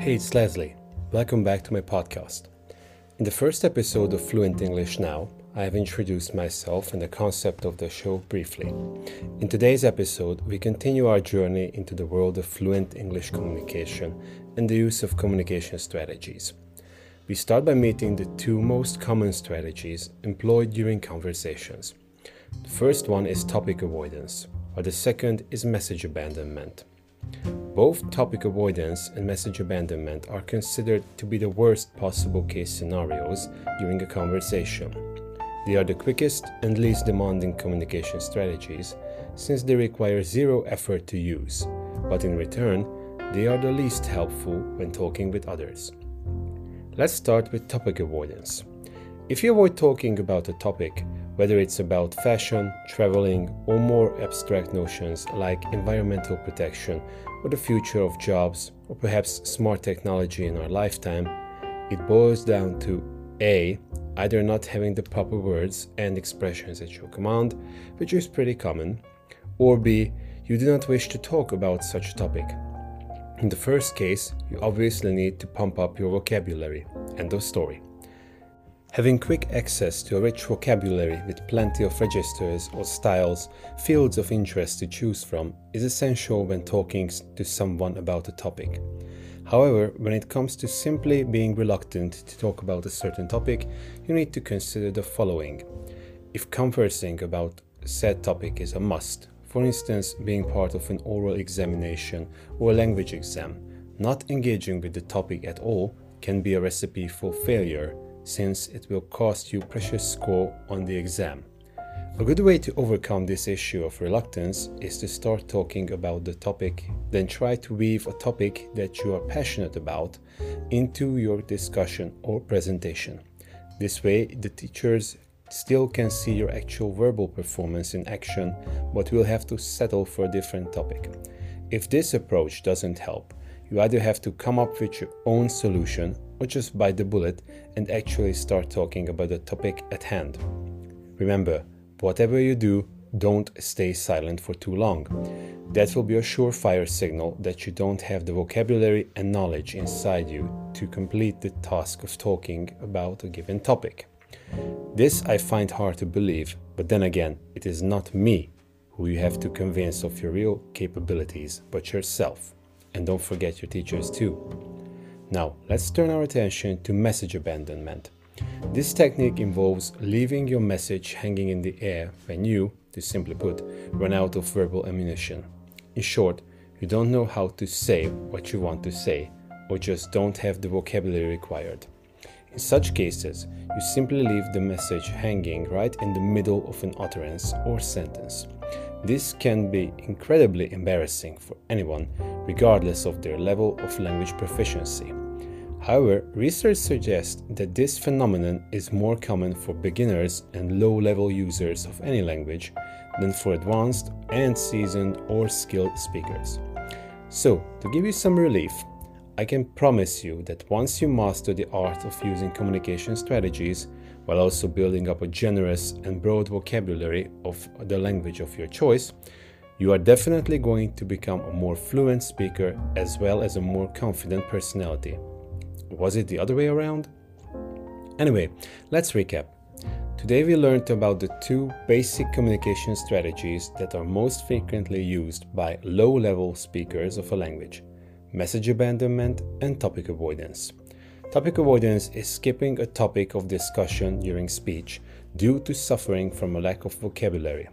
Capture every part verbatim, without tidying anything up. Hey, it's Leslie. Welcome back to my podcast. In the first episode of Fluent English Now, I have introduced myself and the concept of the show briefly. In today's episode, we continue our journey into the world of fluent English communication and the use of communication strategies. We start by meeting the two most common strategies employed during conversations. The first one is topic avoidance, while the second is message abandonment. Both topic avoidance and message abandonment are considered to be the worst possible case scenarios during a conversation. They are the quickest and least demanding communication strategies, since they require zero effort to use, but in return, they are the least helpful when talking with others. Let's start with topic avoidance. If you avoid talking about a topic, whether it's about fashion, traveling, or more abstract notions like environmental protection or the future of jobs or perhaps smart technology in our lifetime, it boils down to A. Either not having the proper words and expressions at your command, which is pretty common, or B. You do not wish to talk about such a topic. In the first case, you obviously need to pump up your vocabulary. End of story. Having quick access to a rich vocabulary with plenty of registers or styles, fields of interest to choose from, is essential when talking to someone about a topic. However, when it comes to simply being reluctant to talk about a certain topic, you need to consider the following. If conversing about said topic is a must, for instance, being part of an oral examination or a language exam, not engaging with the topic at all can be a recipe for failure, since it will cost you precious score on the exam. A good way to overcome this issue of reluctance is to start talking about the topic, then try to weave a topic that you are passionate about into your discussion or presentation. This way, the teachers still can see your actual verbal performance in action, but will have to settle for a different topic. If this approach doesn't help, you either have to come up with your own solution or just bite the bullet and actually start talking about the topic at hand. Remember, whatever you do, don't stay silent for too long. That will be a surefire signal that you don't have the vocabulary and knowledge inside you to complete the task of talking about a given topic. This I find hard to believe, but then again, it is not me who you have to convince of your real capabilities, but yourself. And don't forget your teachers too. Now, let's turn our attention to message abandonment. This technique involves leaving your message hanging in the air when you, to simply put, run out of verbal ammunition. In short, you don't know how to say what you want to say, or just don't have the vocabulary required. In such cases, you simply leave the message hanging right in the middle of an utterance or sentence. This can be incredibly embarrassing for anyone, regardless of their level of language proficiency. However, research suggests that this phenomenon is more common for beginners and low-level users of any language than for advanced and seasoned or skilled speakers. So, to give you some relief, I can promise you that once you master the art of using communication strategies, while also building up a generous and broad vocabulary of the language of your choice, you are definitely going to become a more fluent speaker as well as a more confident personality. Was it the other way around? Anyway, let's recap. Today we learned about the two basic communication strategies that are most frequently used by low-level speakers of a language: message abandonment and topic avoidance. Topic avoidance is skipping a topic of discussion during speech due to suffering from a lack of vocabulary.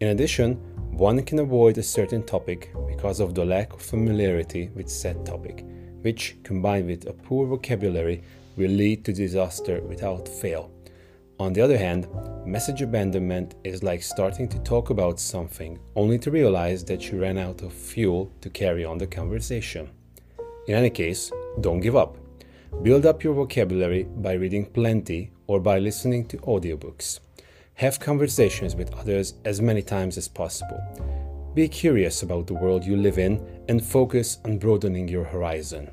In addition, one can avoid a certain topic because of the lack of familiarity with said topic, which, combined with a poor vocabulary, will lead to disaster without fail. On the other hand, message abandonment is like starting to talk about something only to realize that you ran out of fuel to carry on the conversation. In any case, don't give up. Build up your vocabulary by reading plenty or by listening to audiobooks. Have conversations with others as many times as possible. Be curious about the world you live in and focus on broadening your horizon.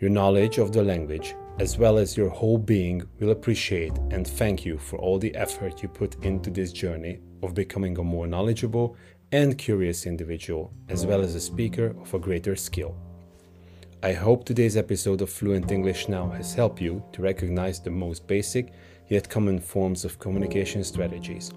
Your knowledge of the language, as well as your whole being, will appreciate and thank you for all the effort you put into this journey of becoming a more knowledgeable and curious individual, as well as a speaker of a greater skill. I hope today's episode of Fluent English Now has helped you to recognize the most basic yet common forms of communication strategies.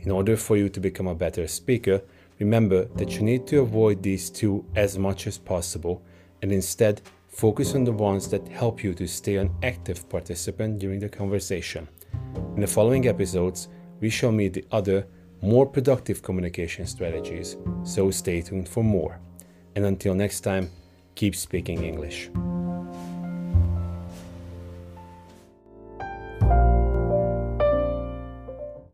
In order for you to become a better speaker, remember that you need to avoid these two as much as possible and instead focus on the ones that help you to stay an active participant during the conversation. In the following episodes, we shall meet the other, more productive communication strategies, so stay tuned for more. And until next time, keep speaking English.